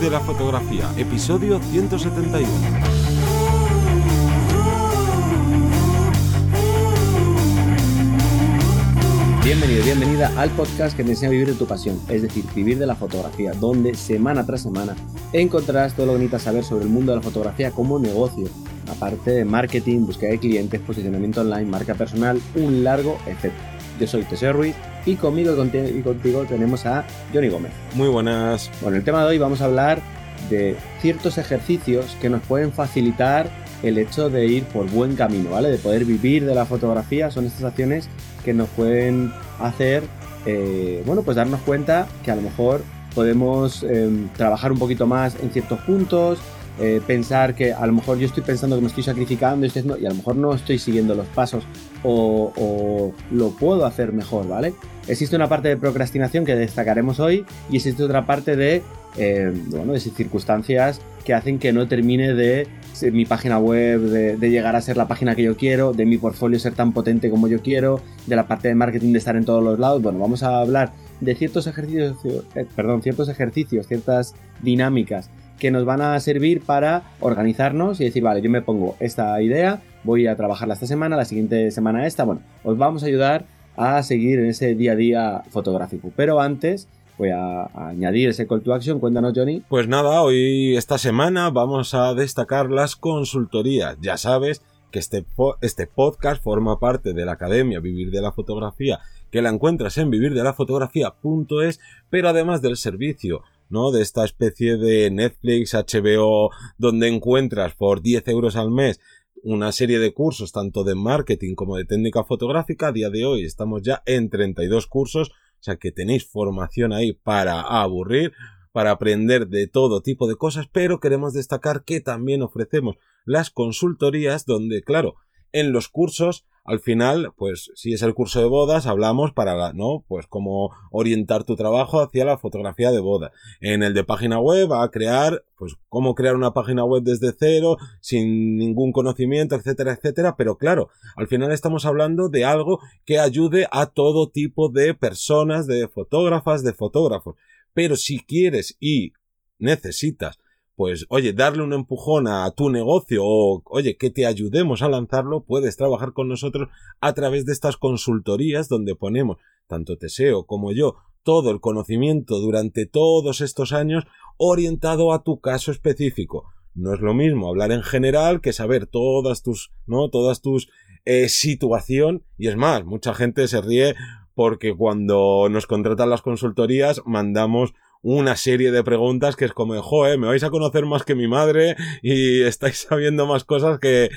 Vivir de la Fotografía, episodio 171. Bienvenido, bienvenida al podcast que te enseña a vivir de tu pasión, es decir, vivir de la fotografía, donde semana tras semana encontrarás todo lo que necesitas saber sobre el mundo de la fotografía como negocio, aparte de marketing, búsqueda de clientes, posicionamiento online, marca personal, un largo etcétera. Yo soy Teseo Ruiz y contigo tenemos a Johnny Gómez. Muy buenas. Bueno, el tema de hoy vamos a hablar de ciertos ejercicios que nos pueden facilitar el hecho de ir por buen camino, ¿vale? De poder vivir de la fotografía. Son estas acciones que nos pueden hacer, pues darnos cuenta que a lo mejor podemos trabajar un poquito más en ciertos puntos, pensar que a lo mejor yo estoy pensando que me estoy sacrificando y a lo mejor no estoy siguiendo los pasos o lo puedo hacer mejor, ¿vale? Existe una parte de procrastinación que destacaremos hoy y existe otra parte de circunstancias que hacen que no termine de mi página web, de llegar a ser la página que yo quiero, de mi portfolio ser tan potente como yo quiero, de la parte de marketing de estar en todos los lados. Bueno, vamos a hablar de ciertas dinámicas que nos van a servir para organizarnos y decir, vale, yo me pongo esta idea, voy a trabajarla esta semana, la siguiente semana esta. Bueno, os vamos a ayudar a seguir en ese día a día fotográfico. Pero antes voy a añadir ese call to action. Cuéntanos, Johnny. Pues nada, hoy, esta semana, vamos a destacar las consultorías. Ya sabes que este podcast forma parte de la Academia Vivir de la Fotografía, que la encuentras en vivirdelafotografia.es, pero además del servicio, ¿no?, de esta especie de Netflix, HBO, donde encuentras por 10 euros al mes una serie de cursos tanto de marketing como de técnica fotográfica. A día de hoy estamos ya en 32 cursos, o sea que tenéis formación ahí para aburrir, para aprender de todo tipo de cosas, pero queremos destacar que también ofrecemos las consultorías donde, claro, en los cursos, al final, pues si es el curso de bodas, hablamos pues cómo orientar tu trabajo hacia la fotografía de boda. En el de página web, cómo crear una página web desde cero, sin ningún conocimiento, etcétera, etcétera. Pero claro, al final estamos hablando de algo que ayude a todo tipo de personas, de fotógrafas, de fotógrafos. Pero si quieres y necesitas, pues oye, darle un empujón a tu negocio o oye, que te ayudemos a lanzarlo, puedes trabajar con nosotros a través de estas consultorías donde ponemos, tanto Teseo como yo, todo el conocimiento durante todos estos años orientado a tu caso específico. No es lo mismo hablar en general que saber todas tus situación, y es más, mucha gente se ríe porque cuando nos contratan las consultorías mandamos una serie de preguntas que es como, me vais a conocer más que mi madre y estáis sabiendo más cosas que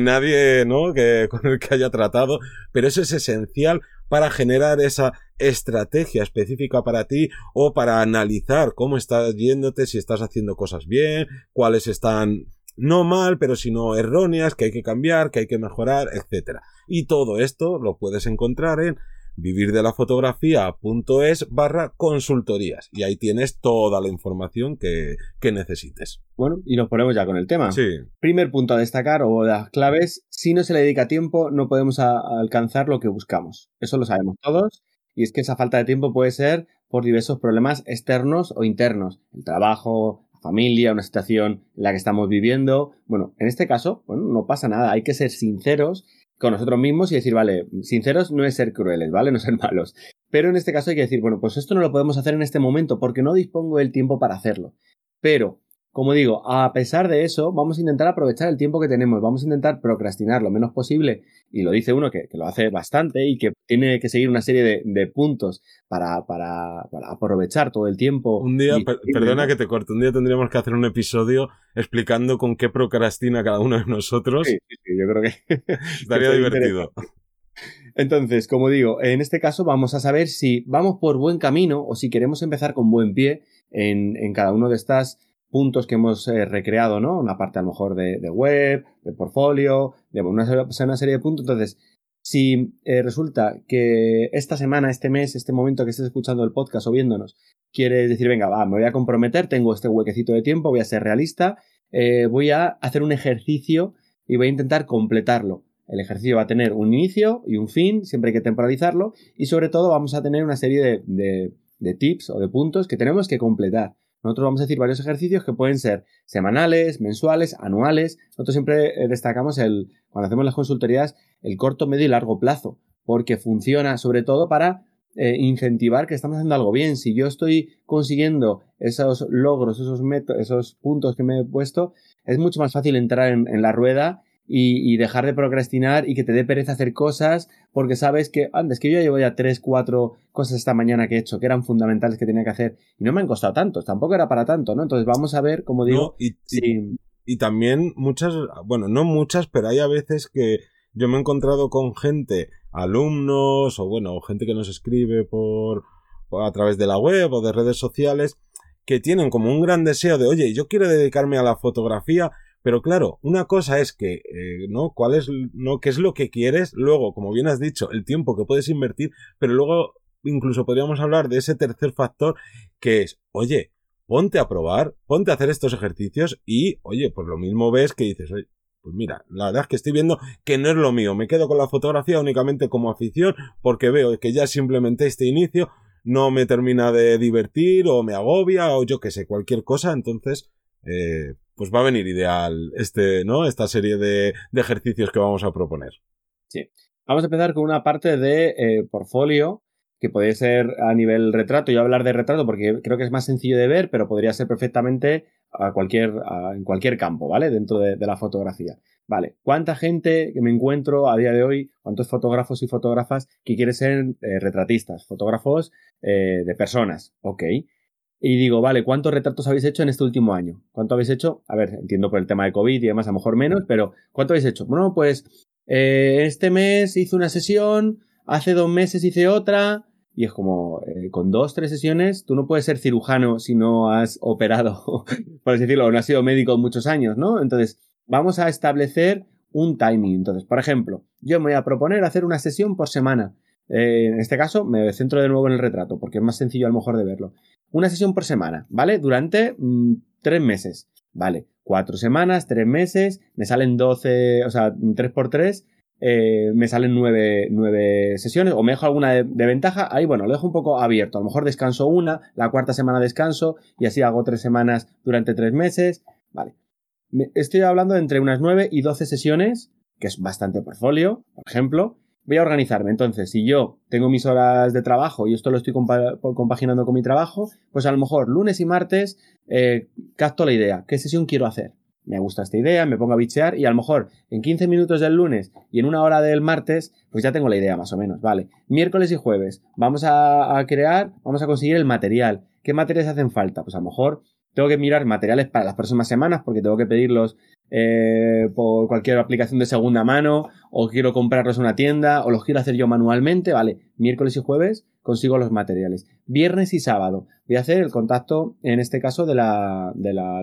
nadie, ¿no?, que con el que haya tratado. Pero eso es esencial para generar esa estrategia específica para ti o para analizar cómo estás yéndote, si estás haciendo cosas bien, cuáles están no mal, pero sino erróneas, que hay que cambiar, que hay que mejorar, etcétera. Y todo esto lo puedes encontrar en vivirdelafotografia.es/consultorías y ahí tienes toda la información que necesites. Bueno, y nos ponemos ya con el tema. Sí. Primer punto a destacar o las claves: si no se le dedica tiempo no podemos alcanzar lo que buscamos. Eso lo sabemos todos, y es que esa falta de tiempo puede ser por diversos problemas externos o internos. El trabajo, la familia, una situación en la que estamos viviendo. Bueno, en este caso, no pasa nada, hay que ser sinceros con nosotros mismos y decir, vale, sinceros no es ser crueles, ¿vale? No ser malos. Pero en este caso hay que decir, pues esto no lo podemos hacer en este momento porque no dispongo del tiempo para hacerlo. Pero, como digo, a pesar de eso, vamos a intentar aprovechar el tiempo que tenemos, vamos a intentar procrastinar lo menos posible. Y lo dice uno que lo hace bastante y que tiene que seguir una serie de puntos para aprovechar todo el tiempo. Un día, perdona que te corto, un día tendríamos que hacer un episodio explicando con qué procrastina cada uno de nosotros. Sí, yo creo que estaría divertido. Entonces, como digo, en este caso vamos a saber si vamos por buen camino o si queremos empezar con buen pie en cada uno de estas puntos que hemos recreado, ¿no? Una parte a lo mejor de web, de portfolio, de una serie de puntos. Entonces, si resulta que esta semana, este mes, este momento que estés escuchando el podcast o viéndonos, quieres decir, venga, va, me voy a comprometer, tengo este huequecito de tiempo, voy a ser realista, voy a hacer un ejercicio y voy a intentar completarlo. El ejercicio va a tener un inicio y un fin, siempre hay que temporalizarlo, y sobre todo vamos a tener una serie de tips o de puntos que tenemos que completar. Nosotros vamos a decir varios ejercicios que pueden ser semanales, mensuales, anuales. Nosotros siempre destacamos, cuando hacemos las consultorías, el corto, medio y largo plazo, porque funciona sobre todo para incentivar que estamos haciendo algo bien. Si yo estoy consiguiendo esos logros, esos puntos que me he puesto, es mucho más fácil entrar en la rueda y dejar de procrastinar y que te dé pereza hacer cosas, porque sabes que antes que yo ya llevo ya 3, 4 cosas esta mañana que he hecho, que eran fundamentales que tenía que hacer y no me han costado tanto, tampoco era para tanto, ¿no? Entonces vamos a ver, como digo... No, y también muchas, bueno, no muchas, pero hay a veces que yo me he encontrado con gente, alumnos o bueno, gente que nos escribe por a través de la web o de redes sociales, que tienen como un gran deseo de, oye, yo quiero dedicarme a la fotografía. Pero claro, una cosa es que, ¿no? ¿Qué es lo que quieres? Luego, como bien has dicho, el tiempo que puedes invertir, pero luego incluso podríamos hablar de ese tercer factor que es, oye, ponte a probar, ponte a hacer estos ejercicios y, oye, pues lo mismo ves que dices, oye, pues mira, la verdad es que estoy viendo que no es lo mío, me quedo con la fotografía únicamente como afición porque veo que ya simplemente este inicio no me termina de divertir o me agobia o yo qué sé, cualquier cosa, entonces... pues va a venir ideal ¿no? Esta serie de ejercicios que vamos a proponer. Sí. Vamos a empezar con una parte de portfolio, que podría ser a nivel retrato. Yo voy a hablar de retrato porque creo que es más sencillo de ver, pero podría ser perfectamente en cualquier campo, ¿vale? Dentro de la fotografía. Vale. ¿Cuánta gente que me encuentro a día de hoy, cuántos fotógrafos y fotógrafas que quieren ser retratistas, fotógrafos de personas? Ok. Y digo, vale, ¿cuántos retratos habéis hecho en este último año? ¿Cuánto habéis hecho? A ver, entiendo por el tema de COVID y demás, a lo mejor menos, pero ¿cuánto habéis hecho? Bueno, pues este mes hice una sesión, hace 2 meses hice otra, y es como, con 2, 3 sesiones, tú no puedes ser cirujano si no has operado, por así decirlo, o no has sido médico muchos años, ¿no? Entonces, vamos a establecer un timing. Entonces, por ejemplo, yo me voy a proponer hacer una sesión por semana. En este caso, me centro de nuevo en el retrato, porque es más sencillo a lo mejor de verlo. Una sesión por semana, ¿vale? Durante 3 meses, ¿vale? 4 semanas, 3 meses, me salen 12, o sea, 3x3, me salen 9 sesiones, o me dejo alguna de ventaja, ahí bueno, lo dejo un poco abierto, a lo mejor descanso una, la cuarta semana descanso, y así hago 3 semanas durante 3 meses, ¿vale? Estoy hablando de entre unas 9 y 12 sesiones, que es bastante portfolio, por ejemplo. Voy a organizarme, entonces, si yo tengo mis horas de trabajo y esto lo estoy compaginando con mi trabajo, pues a lo mejor lunes y martes capto la idea, ¿qué sesión quiero hacer? Me gusta esta idea, me pongo a bichear y a lo mejor en 15 minutos del lunes y en 1 hora del martes, pues ya tengo la idea más o menos, vale. Miércoles y jueves vamos a crear, vamos a conseguir el material. ¿Qué materiales hacen falta? Pues a lo mejor tengo que mirar materiales para las próximas semanas porque tengo que pedirlos por cualquier aplicación de segunda mano o quiero comprarlos en una tienda o los quiero hacer yo manualmente, vale, miércoles y jueves consigo los materiales, viernes y sábado voy a hacer el contacto en este caso de la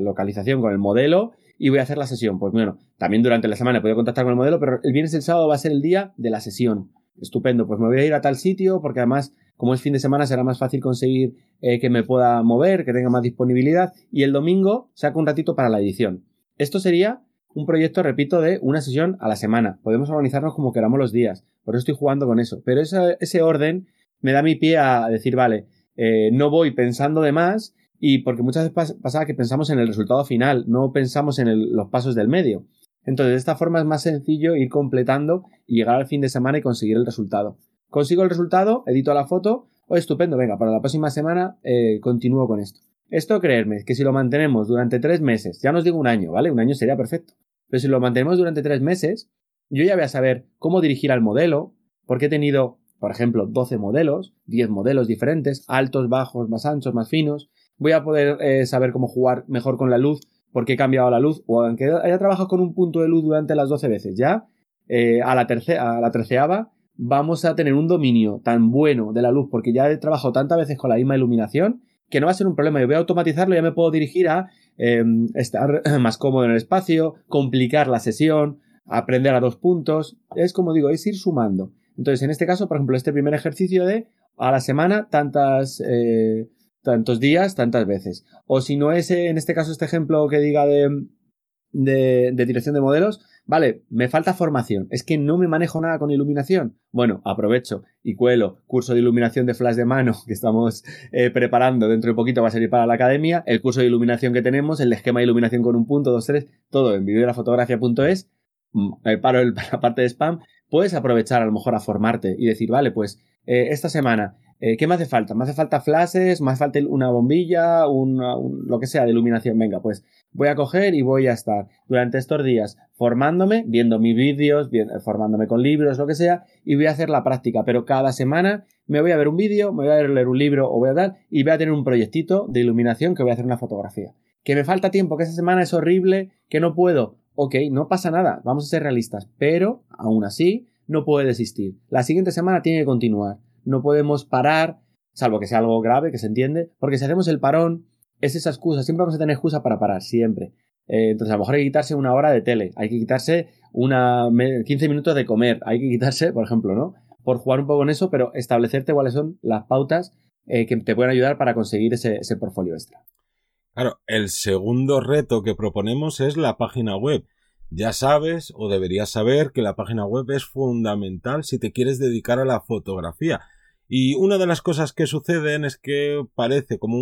localización con el modelo y voy a hacer la sesión, pues bueno, también durante la semana he podido contactar con el modelo, pero el viernes y el sábado va a ser el día de la sesión, estupendo, pues me voy a ir a tal sitio porque además como es fin de semana será más fácil conseguir que me pueda mover, que tenga más disponibilidad y el domingo saco un ratito para la edición. Esto sería un proyecto, repito, de una sesión a la semana. Podemos organizarnos como queramos los días. Por eso estoy jugando con eso. Pero ese orden me da mi pie a decir, vale, no voy pensando de más y porque muchas veces pasa que pensamos en el resultado final, no pensamos en los pasos del medio. Entonces, de esta forma es más sencillo ir completando y llegar al fin de semana y conseguir el resultado. Consigo el resultado, edito la foto, oh, estupendo, venga, para la próxima semana continúo con esto. Esto, creerme, que si lo mantenemos durante 3 meses, ya no os digo 1 año, ¿vale? 1 año sería perfecto. Pero si lo mantenemos durante 3 meses, yo ya voy a saber cómo dirigir al modelo, porque he tenido, por ejemplo, 12 modelos, 10 modelos diferentes, altos, bajos, más anchos, más finos. Voy a poder saber cómo jugar mejor con la luz, porque he cambiado la luz, o aunque haya trabajado con un punto de luz durante las 12 veces, ya a la 13ª vamos a tener un dominio tan bueno de la luz, porque ya he trabajado tantas veces con la misma iluminación, que no va a ser un problema, yo voy a automatizarlo y ya me puedo dirigir a estar más cómodo en el espacio, complicar la sesión, aprender a 2 puntos, es como digo, es ir sumando. Entonces, en este caso, por ejemplo, este primer ejercicio de a la semana tantos días, tantas veces. O si no es, en este caso, este ejemplo que diga de dirección de modelos, Vale, me falta formación. Es que no me manejo nada con iluminación. Bueno, aprovecho y cuelo curso de iluminación de flash de mano que estamos preparando. Dentro de poquito va a salir para la academia. El curso de iluminación que tenemos, el esquema de iluminación con un punto, dos, tres, todo en vivirdelafotografia.es. Paro la parte de spam. Puedes aprovechar a lo mejor a formarte y decir, vale, pues esta semana, ¿qué me hace falta? ¿Me hace falta flashes? ¿Me hace falta una bombilla? Lo que sea de iluminación. Venga, pues voy a coger y voy a estar durante estos días formándome, viendo mis vídeos, formándome con libros, lo que sea, y voy a hacer la práctica. Pero cada semana me voy a ver un vídeo, me voy a leer un libro o voy a dar y voy a tener un proyectito de iluminación que voy a hacer una fotografía. ¿Que me falta tiempo? ¿Que esa semana es horrible? ¿Que no puedo? Ok, no pasa nada, vamos a ser realistas, pero aún así no puede desistir. La siguiente semana tiene que continuar. No podemos parar, salvo que sea algo grave, que se entiende, porque si hacemos el parón, es esa excusa. Siempre vamos a tener excusa para parar, siempre. Entonces, a lo mejor hay que quitarse una hora de tele, hay que quitarse 15 minutos de comer, hay que quitarse, por ejemplo, ¿no? Por jugar un poco con eso, pero establecerte cuáles son las pautas que te pueden ayudar para conseguir ese portfolio extra. Claro, el segundo reto que proponemos es la página web. Ya sabes o deberías saber que la página web es fundamental si te quieres dedicar a la fotografía. Y una de las cosas que suceden es que parece como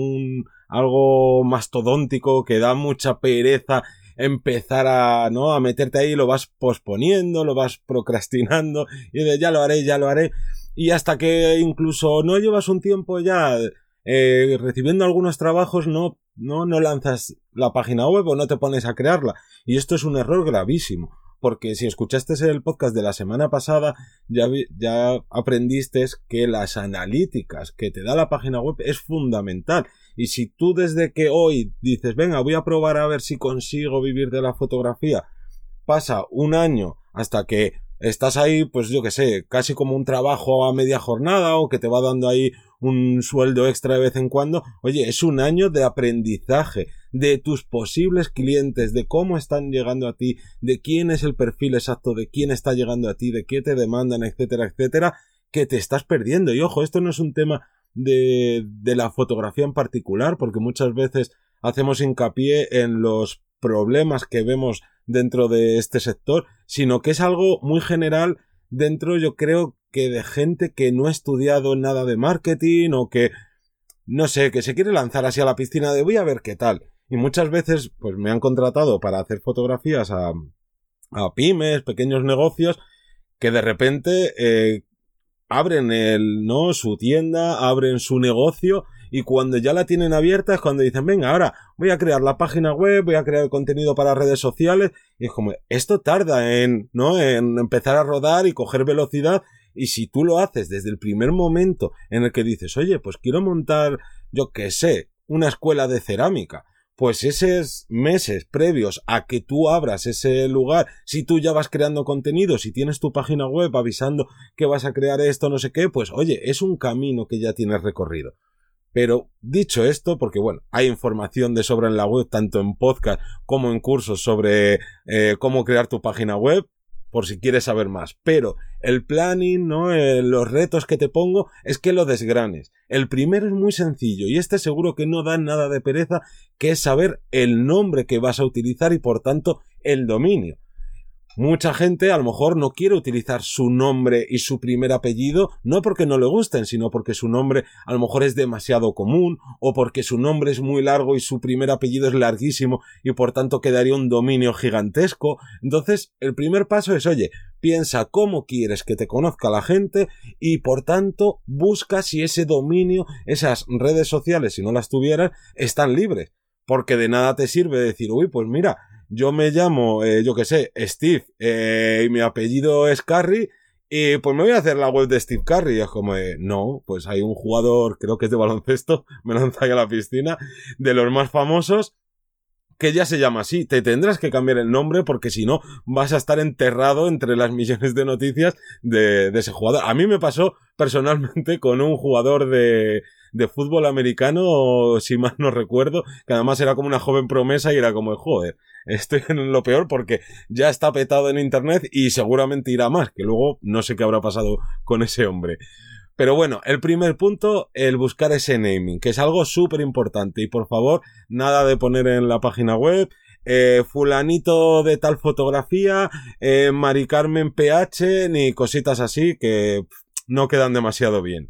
algo mastodóntico que da mucha pereza empezar a meterte ahí, lo vas posponiendo, lo vas procrastinando y de ya lo haré y hasta que incluso no llevas un tiempo ya recibiendo algunos trabajos no lanzas la página web o no te pones a crearla. Y esto es un error gravísimo. Porque si escuchaste el podcast de la semana pasada, ya aprendiste que las analíticas que te da la página web es fundamental. Y si tú desde que hoy dices, venga, voy a probar a ver si consigo vivir de la fotografía, pasa un año hasta que estás ahí, pues yo que sé, casi como un trabajo a media jornada o que te va dando ahí un sueldo extra de vez en cuando, oye, es un año de aprendizaje de tus posibles clientes, de cómo están llegando a ti, de quién es el perfil exacto, de quién está llegando a ti, de qué te demandan, etcétera, etcétera, que te estás perdiendo. Y ojo, esto no es un tema de la fotografía en particular, porque muchas veces hacemos hincapié en los problemas que vemos dentro de este sector, sino que es algo muy general dentro, yo creo, que de gente que no ha estudiado nada de marketing o que, no sé, que se quiere lanzar así a la piscina de voy a ver qué tal. Y muchas veces pues me han contratado para hacer fotografías a pymes, pequeños negocios, que de repente abren su tienda, abren su negocio y cuando ya la tienen abierta es cuando dicen, venga, ahora voy a crear la página web, voy a crear contenido para redes sociales. Y es como, esto tarda en empezar a rodar y coger velocidad. Y si tú lo haces desde el primer momento en el que dices, oye, pues quiero montar, yo qué sé, una escuela de cerámica, pues esos meses previos a que tú abras ese lugar, si tú ya vas creando contenido, si tienes tu página web avisando que vas a crear esto, no sé qué, pues oye, es un camino que ya tienes recorrido. Pero dicho esto, porque bueno, hay información de sobra en la web, tanto en podcast como en cursos sobre cómo crear tu página web, por si quieres saber más, pero el planning, los retos que te pongo es que lo desgranes. El primero es muy sencillo y este seguro que no da nada de pereza, que es saber el nombre que vas a utilizar y por tanto el dominio. Mucha gente a lo mejor no quiere utilizar su nombre y su primer apellido, no porque no le gusten, sino porque su nombre a lo mejor es demasiado común o porque su nombre es muy largo y su primer apellido es larguísimo y por tanto quedaría un dominio gigantesco. Entonces el primer paso es, oye, piensa cómo quieres que te conozca la gente y por tanto busca si ese dominio, esas redes sociales, si no las tuvieras, están libres. Porque de nada te sirve decir, uy, pues mira, yo me llamo, Steve, y mi apellido es Curry, y pues me voy a hacer la web de Steve Curry. Y es como, no, pues hay un jugador, creo que es de baloncesto, me lanza ahí a la piscina, de los más famosos, que ya se llama así. Te tendrás que cambiar el nombre porque si no vas a estar enterrado entre las millones de noticias de ese jugador. A mí me pasó personalmente con un jugador de fútbol americano, si mal no recuerdo, que además era como una joven promesa y era como, joder, estoy en lo peor porque ya está petado en internet y seguramente irá más, que luego no sé qué habrá pasado con ese hombre. Pero bueno, el primer punto, el buscar ese naming, que es algo súper importante. Y por favor, nada de poner en la página web fulanito de tal fotografía, Mari Carmen PH, ni cositas así que no quedan demasiado bien.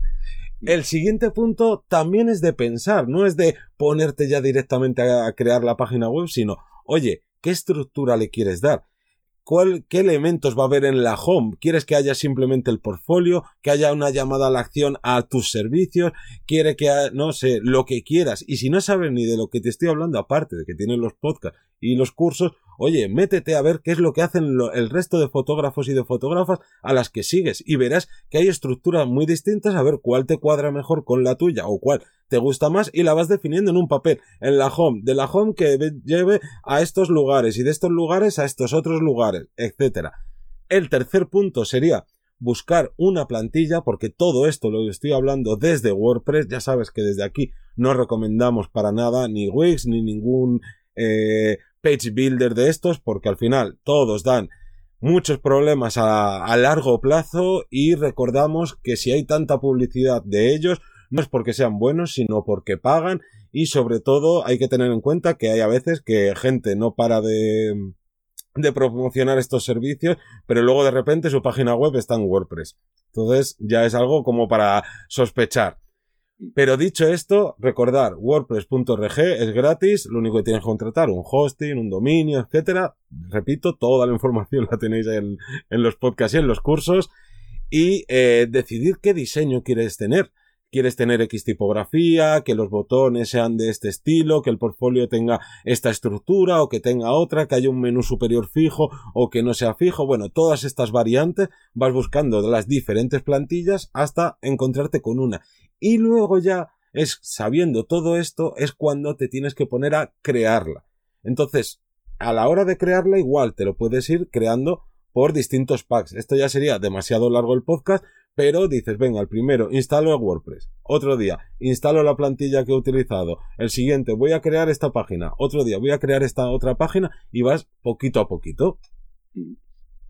El siguiente punto también es de pensar, no es de ponerte ya directamente a crear la página web, sino, oye, ¿qué estructura le quieres dar? ¿Qué elementos va a haber en la home? ¿Quieres que haya simplemente el portfolio? ¿Que haya una llamada a la acción a tus servicios? ¿Quieres que haya, no sé, lo que quieras? Y si no sabes ni de lo que te estoy hablando, aparte de que tienen los podcasts y los cursos, oye, métete a ver qué es lo que hacen el resto de fotógrafos y de fotógrafas a las que sigues, y verás que hay estructuras muy distintas, a ver cuál te cuadra mejor con la tuya o cuál te gusta más, y la vas definiendo en un papel, en la home, de la home que lleve a estos lugares y de estos lugares a estos otros lugares, etcétera. El tercer punto sería buscar una plantilla, porque todo esto lo estoy hablando desde WordPress. Ya sabes que desde aquí no recomendamos para nada ni Wix ni ningún page builder de estos, porque al final todos dan muchos problemas a largo plazo, y recordamos que si hay tanta publicidad de ellos, no es porque sean buenos, sino porque pagan, y sobre todo hay que tener en cuenta que hay a veces que gente no para de promocionar estos servicios, pero luego de repente su página web está en WordPress. Entonces ya es algo como para sospechar. Pero dicho esto, recordar, WordPress.org es gratis, lo único que tienes que contratar, un hosting, un dominio, etcétera. Repito, toda la información la tenéis en los podcasts y en los cursos. Y decidir qué diseño quieres tener. ¿Quieres tener X tipografía? ¿Que los botones sean de este estilo? ¿Que el portfolio tenga esta estructura o que tenga otra? ¿Que haya un menú superior fijo o que no sea fijo? Bueno, todas estas variantes vas buscando de las diferentes plantillas hasta encontrarte con una. Y luego ya, es sabiendo todo esto, es cuando te tienes que poner a crearla. Entonces, a la hora de crearla, igual te lo puedes ir creando por distintos packs. Esto ya sería demasiado largo el podcast, pero dices, venga, el primero instalo WordPress, otro día instalo la plantilla que he utilizado, el siguiente voy a crear esta página, otro día voy a crear esta otra página, y vas poquito a poquito.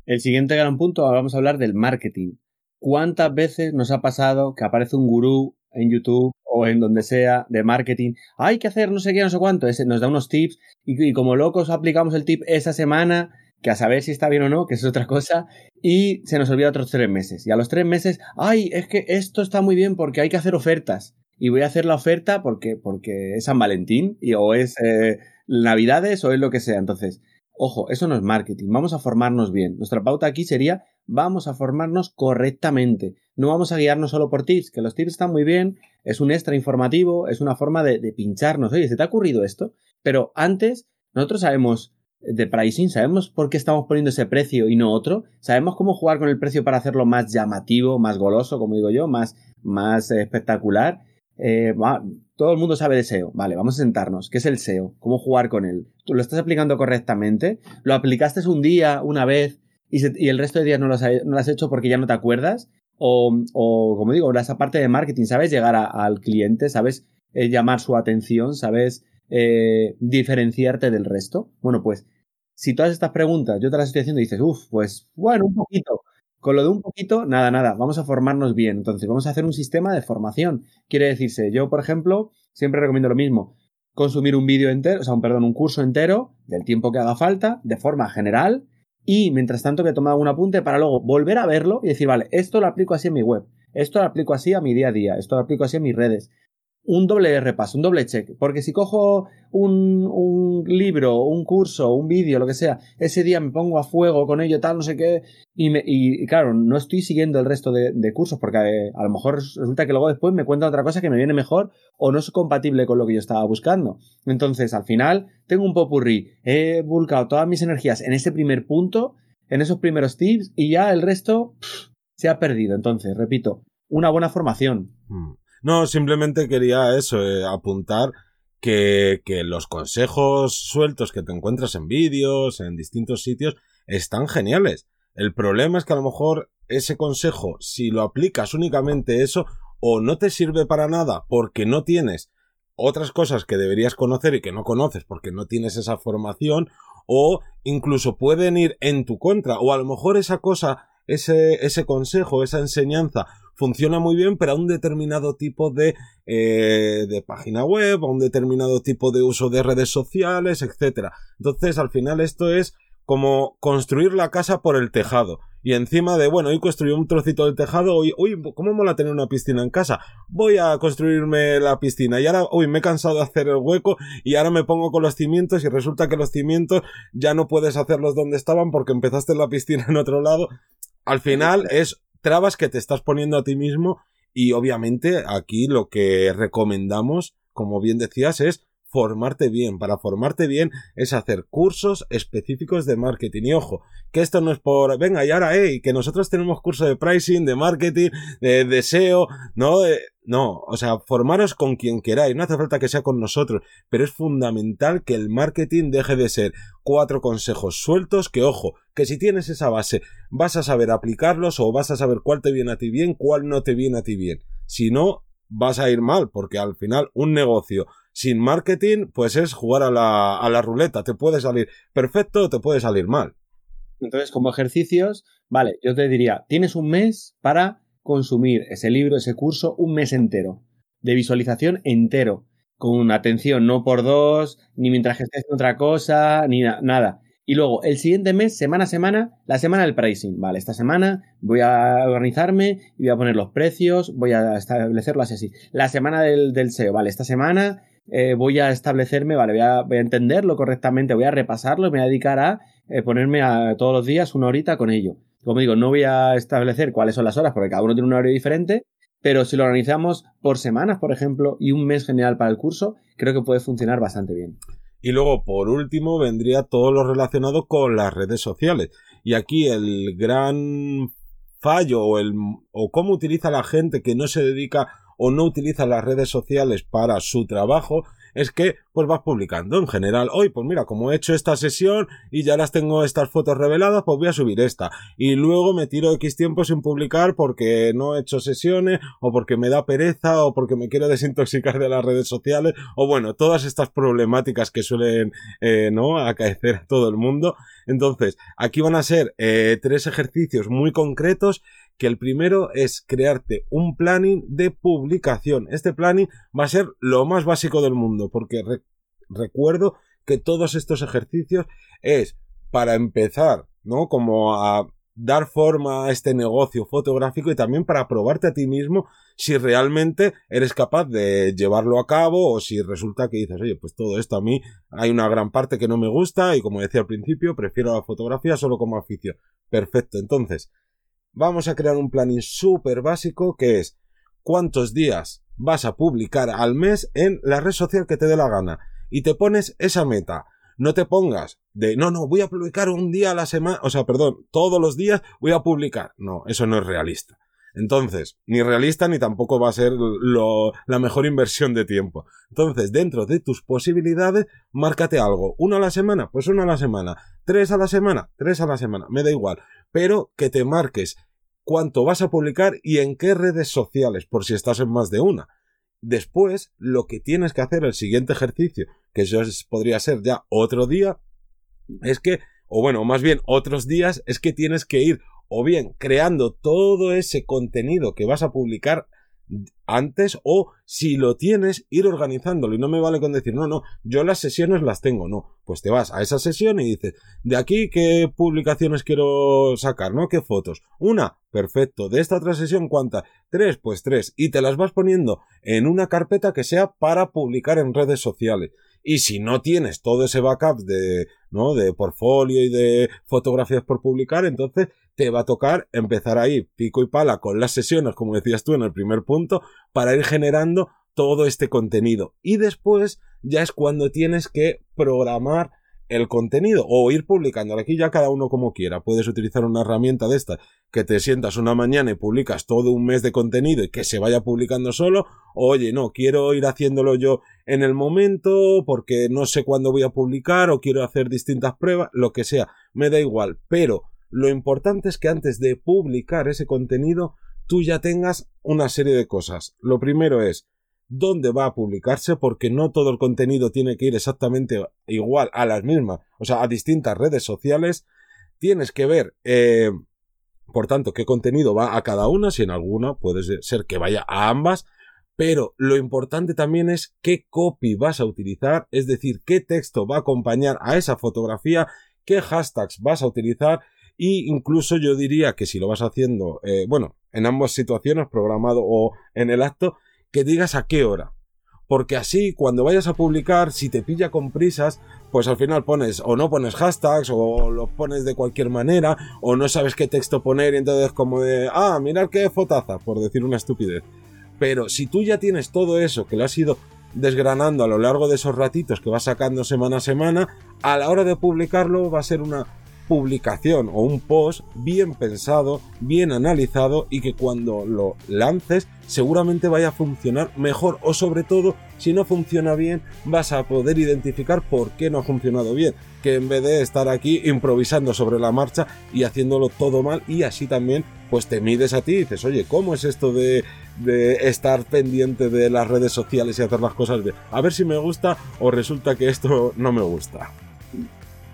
El siguiente gran punto, ahora vamos a hablar del marketing. ¿Cuántas veces nos ha pasado que aparece un gurú en YouTube o en donde sea de marketing? Hay que hacer no sé qué, no sé cuánto. Ese nos da unos tips y como locos aplicamos el tip esa semana, que a saber si está bien o no, que es otra cosa, y se nos olvida otros 3 meses. Y a los 3 meses, ¡ay, es que esto está muy bien porque hay que hacer ofertas! Y voy a hacer la oferta porque es San Valentín o es Navidades o es lo que sea. Entonces, ojo, eso no es marketing. Vamos a formarnos bien. Nuestra pauta aquí sería, vamos a formarnos correctamente. No vamos a guiarnos solo por tips, que los tips están muy bien, es un extra informativo, es una forma de pincharnos. Oye, ¿se te ha ocurrido esto? Pero antes, nosotros sabemos de pricing, sabemos por qué estamos poniendo ese precio y no otro, sabemos cómo jugar con el precio para hacerlo más llamativo, más goloso, como digo yo, más espectacular. Todo el mundo sabe de SEO. Vale, vamos a sentarnos. ¿Qué es el SEO? ¿Cómo jugar con él? ¿Tú lo estás aplicando correctamente? ¿Lo aplicaste un día, una vez, y el resto de días no lo has hecho porque ya no te acuerdas? O como digo, esa parte de marketing, ¿sabes llegar al cliente? ¿Sabes llamar su atención? ¿Sabes diferenciarte del resto? Bueno, pues, si todas estas preguntas yo te las estoy haciendo y dices, un poquito. Con lo de un poquito, nada, vamos a formarnos bien. Entonces, vamos a hacer un sistema de formación. Quiere decirse, yo, por ejemplo, siempre recomiendo lo mismo, consumir un vídeo entero, un curso entero, del tiempo que haga falta, de forma general, y mientras tanto que tome algún apunte para luego volver a verlo y decir, vale, esto lo aplico así en mi web, esto lo aplico así a mi día a día, esto lo aplico así en mis redes. Un doble repaso, un doble check, porque si cojo un libro, un curso, un vídeo, lo que sea, ese día me pongo a fuego con ello, tal, no sé qué, y claro, no estoy siguiendo el resto de cursos, porque a lo mejor resulta que luego después me cuentan otra cosa que me viene mejor o no es compatible con lo que yo estaba buscando. Entonces, al final, tengo un popurrí, he volcado todas mis energías en ese primer punto, en esos primeros tips, y ya el resto se ha perdido. Entonces, repito, una buena formación. No, simplemente quería eso, apuntar que los consejos sueltos que te encuentras en vídeos, en distintos sitios, están geniales. El problema es que a lo mejor ese consejo, si lo aplicas únicamente eso, o no te sirve para nada porque no tienes otras cosas que deberías conocer y que no conoces porque no tienes esa formación, o incluso pueden ir en tu contra, o a lo mejor esa cosa, ese consejo, esa enseñanza funciona muy bien para un determinado tipo de página web, a un determinado tipo de uso de redes sociales, etcétera. Entonces, al final esto es como construir la casa por el tejado. Y encima de, bueno, hoy construí un trocito del tejado, hoy, ¿cómo mola tener una piscina en casa? Voy a construirme la piscina y ahora, me he cansado de hacer el hueco y ahora me pongo con los cimientos y resulta que los cimientos ya no puedes hacerlos donde estaban porque empezaste la piscina en otro lado. Al final es trabas que te estás poniendo a ti mismo y obviamente aquí lo que recomendamos, como bien decías, es formarte bien. Para formarte bien es hacer cursos específicos de marketing. Y ojo, que esto no es por... Venga, y ahora, que nosotros tenemos cursos de pricing, de marketing, de SEO... No, o sea, formaros con quien queráis. No hace falta que sea con nosotros. Pero es fundamental que el marketing deje de ser 4 consejos sueltos que, ojo, que si tienes esa base vas a saber aplicarlos o vas a saber cuál te viene a ti bien, cuál no te viene a ti bien. Si no, vas a ir mal, porque al final un negocio sin marketing, pues es jugar a la ruleta. Te puede salir perfecto o te puede salir mal. Entonces, como ejercicios, vale, yo te diría, tienes un mes para consumir ese libro, ese curso, un mes entero, de visualización entero, con atención, no por 2, ni mientras que estés haciendo otra cosa, ni nada. Y luego, el siguiente mes, semana a semana, la semana del pricing. Vale, esta semana voy a organizarme y voy a poner los precios, voy a establecerlo así. La semana del SEO, vale, esta semana... voy a establecerme, vale, voy a entenderlo correctamente, voy a repasarlo y me voy a dedicar a ponerme a todos los días una horita con ello. Como digo, no voy a establecer cuáles son las horas porque cada uno tiene un horario diferente, pero si lo organizamos por semanas, por ejemplo, y un mes general para el curso, creo que puede funcionar bastante bien. Y luego, por último, vendría todo lo relacionado con las redes sociales. Y aquí el gran fallo o cómo utiliza la gente que no se dedica o no utiliza las redes sociales para su trabajo, es que pues vas publicando en general, hoy pues mira, como he hecho esta sesión y ya las tengo estas fotos reveladas, pues voy a subir esta y luego me tiro X tiempo sin publicar porque no he hecho sesiones o porque me da pereza o porque me quiero desintoxicar de las redes sociales o bueno, todas estas problemáticas que suelen acaecer a todo el mundo. Entonces aquí van a ser 3 ejercicios muy concretos, que el primero es crearte un planning de publicación. Este planning va a ser lo más básico del mundo, porque recuerdo que todos estos ejercicios es para empezar, ¿no? Como a dar forma a este negocio fotográfico y también para probarte a ti mismo si realmente eres capaz de llevarlo a cabo o si resulta que dices, oye, pues todo esto a mí hay una gran parte que no me gusta y como decía al principio, prefiero la fotografía solo como afición. Perfecto, entonces... vamos a crear un planning súper básico que es cuántos días vas a publicar al mes en la red social que te dé la gana y te pones esa meta. No te pongas de no, voy a publicar un día a la semana, todos los días voy a publicar. No, eso no es realista. Entonces, ni realista ni tampoco va a ser la mejor inversión de tiempo. Entonces, dentro de tus posibilidades, márcate algo. 1 a la semana, pues 1 a la semana. 3 a la semana, 3 a la semana, me da igual. Pero que te marques cuánto vas a publicar y en qué redes sociales, por si estás en más de una. Después, lo que tienes que hacer, el siguiente ejercicio, que eso podría ser ya otro día, es que, o bueno, más bien otros días, es que tienes que ir o bien creando todo ese contenido que vas a publicar antes o si lo tienes ir organizándolo y no me vale con decir no, yo las sesiones las tengo, no, pues te vas a esa sesión y dices de aquí qué publicaciones quiero sacar, ¿no? ¿Qué fotos? 1, perfecto, de esta otra sesión ¿cuántas? 3, pues 3 y te las vas poniendo en una carpeta que sea para publicar en redes sociales. Y si no tienes todo ese backup de portfolio y de fotografías por publicar, entonces te va a tocar empezar ahí pico y pala con las sesiones, como decías tú en el primer punto, para ir generando todo este contenido. Y después ya es cuando tienes que programar el contenido o ir publicando. Aquí ya cada uno como quiera. Puedes utilizar una herramienta de estas que te sientas una mañana y publicas todo un mes de contenido y que se vaya publicando solo. Oye, no, quiero ir haciéndolo yo en el momento porque no sé cuándo voy a publicar o quiero hacer distintas pruebas, lo que sea. Me da igual, pero lo importante es que antes de publicar ese contenido tú ya tengas una serie de cosas. Lo primero es dónde va a publicarse, porque no todo el contenido tiene que ir exactamente igual a las mismas, o sea, a distintas redes sociales. Tienes que ver Por tanto, qué contenido va a cada una, si en alguna puede ser que vaya a ambas, pero lo importante también es qué copy vas a utilizar, es decir, qué texto va a acompañar a esa fotografía, qué hashtags vas a utilizar, e incluso yo diría que si lo vas haciendo, en ambas situaciones, programado o en el acto, que digas a qué hora. Porque así, cuando vayas a publicar, si te pilla con prisas, pues al final pones o no pones hashtags o los pones de cualquier manera o no sabes qué texto poner y entonces como de, mirad qué fotaza, por decir una estupidez. Pero si tú ya tienes todo eso, que lo has ido desgranando a lo largo de esos ratitos que vas sacando semana a semana, a la hora de publicarlo va a ser una publicación o un post bien pensado, bien analizado y que cuando lo lances seguramente vaya a funcionar mejor o sobre todo si no funciona bien vas a poder identificar por qué no ha funcionado bien, que en vez de estar aquí improvisando sobre la marcha y haciéndolo todo mal y así también pues te mides a ti y dices, oye, ¿cómo es esto de estar pendiente de las redes sociales y hacer las cosas bien? A ver si me gusta o resulta que esto no me gusta.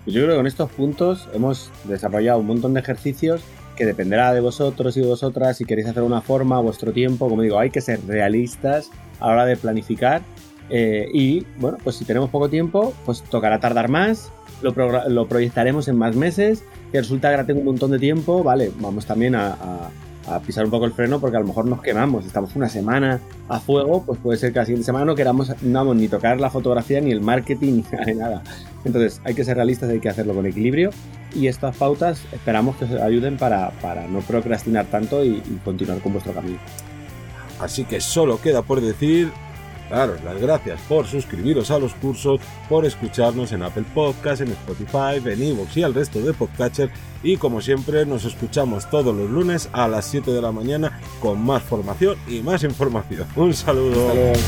Pues yo creo que con estos puntos hemos desarrollado un montón de ejercicios que dependerá de vosotros y de vosotras si queréis hacer una forma, vuestro tiempo, como digo, hay que ser realistas a la hora de planificar pues si tenemos poco tiempo, pues tocará tardar más, lo proyectaremos en más meses, que resulta que ahora tengo un montón de tiempo, vale, vamos también a pisar un poco el freno porque a lo mejor nos quemamos, estamos una semana a fuego, pues puede ser que la siguiente semana no queramos ni tocar la fotografía ni el marketing ni nada. Entonces hay que ser realistas, hay que hacerlo con equilibrio y estas pautas esperamos que os ayuden para no procrastinar tanto y continuar con vuestro camino. Así que solo queda por decir, daros las gracias por suscribiros a los cursos, por escucharnos en Apple Podcasts, en Spotify, en iVoox y al resto de podcatchers. Y como siempre nos escuchamos todos los lunes a las 7 de la mañana con más formación y más información. Un saludo.